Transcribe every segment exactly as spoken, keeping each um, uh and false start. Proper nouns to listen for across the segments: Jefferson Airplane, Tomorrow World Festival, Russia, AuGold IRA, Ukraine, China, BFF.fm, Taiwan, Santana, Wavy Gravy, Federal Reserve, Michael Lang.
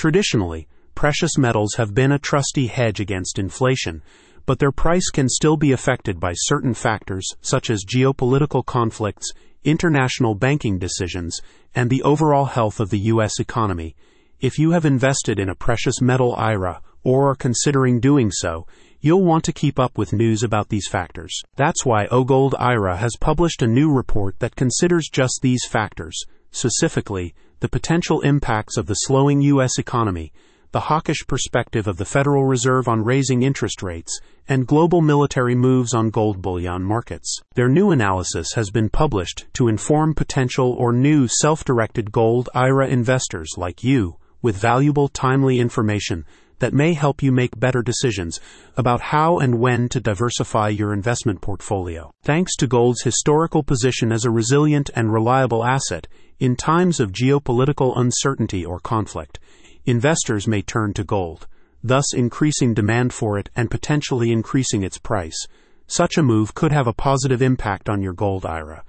Traditionally, precious metals have been a trusty hedge against inflation, but their price can still be affected by certain factors such as geopolitical conflicts, international banking decisions, and the overall health of the U S economy. If you have invested in a precious metal I R A or are considering doing so, you'll want to keep up with news about these factors. That's why AuGold I R A has published a new report that considers just these factors, specifically the potential impacts of the slowing U S economy, the hawkish perspective of the Federal Reserve on raising interest rates, and global military moves on gold bullion markets. Their new analysis has been published to inform potential or new self-directed gold I R A investors like you with valuable, timely information that may help you make better decisions about how and when to diversify your investment portfolio. Thanks to gold's historical position as a resilient and reliable asset in times of geopolitical uncertainty or conflict, investors may turn to gold, thus increasing demand for it and potentially increasing its price. Such a move could have a positive impact on your gold I R A.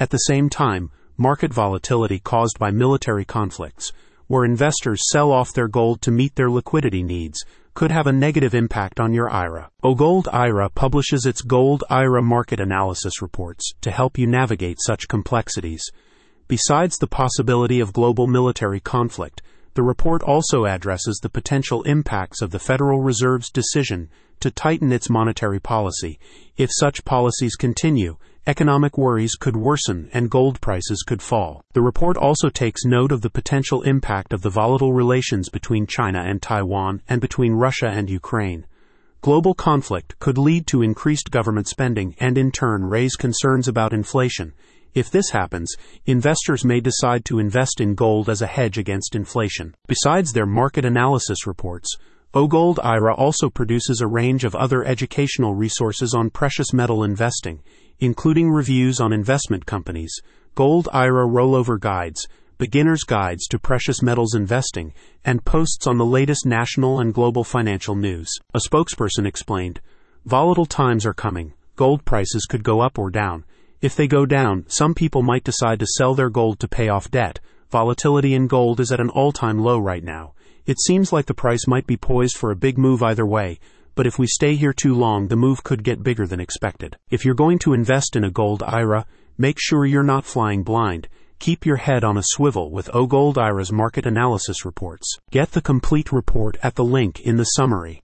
At the same time, market volatility caused by military conflicts, where investors sell off their gold to meet their liquidity needs, could have a negative impact on your I R A. AuGold I R A publishes its Gold I R A Market Analysis Reports to help you navigate such complexities. Besides the possibility of global military conflict, the report also addresses the potential impacts of the Federal Reserve's decision to tighten its monetary policy. If such policies continue, economic worries could worsen and gold prices could fall. The report also takes note of the potential impact of the volatile relations between China and Taiwan and between Russia and Ukraine. Global conflict could lead to increased government spending and in turn raise concerns about inflation. If this happens, investors may decide to invest in gold as a hedge against inflation. Besides their market analysis reports, AuGold I R A also produces a range of other educational resources on precious metal investing, including reviews on investment companies, Gold I R A rollover guides, beginner's guides to precious metals investing, and posts on the latest national and global financial news. A spokesperson explained, "Volatile times are coming. Gold prices could go up or down. If they go down, some people might decide to sell their gold to pay off debt. Volatility in gold is at an all-time low right now. It seems like the price might be poised for a big move either way, but if we stay here too long, the move could get bigger than expected." If you're going to invest in a gold I R A, make sure you're not flying blind. Keep your head on a swivel with AuGold I R A's market analysis reports. Get the complete report at the link in the summary.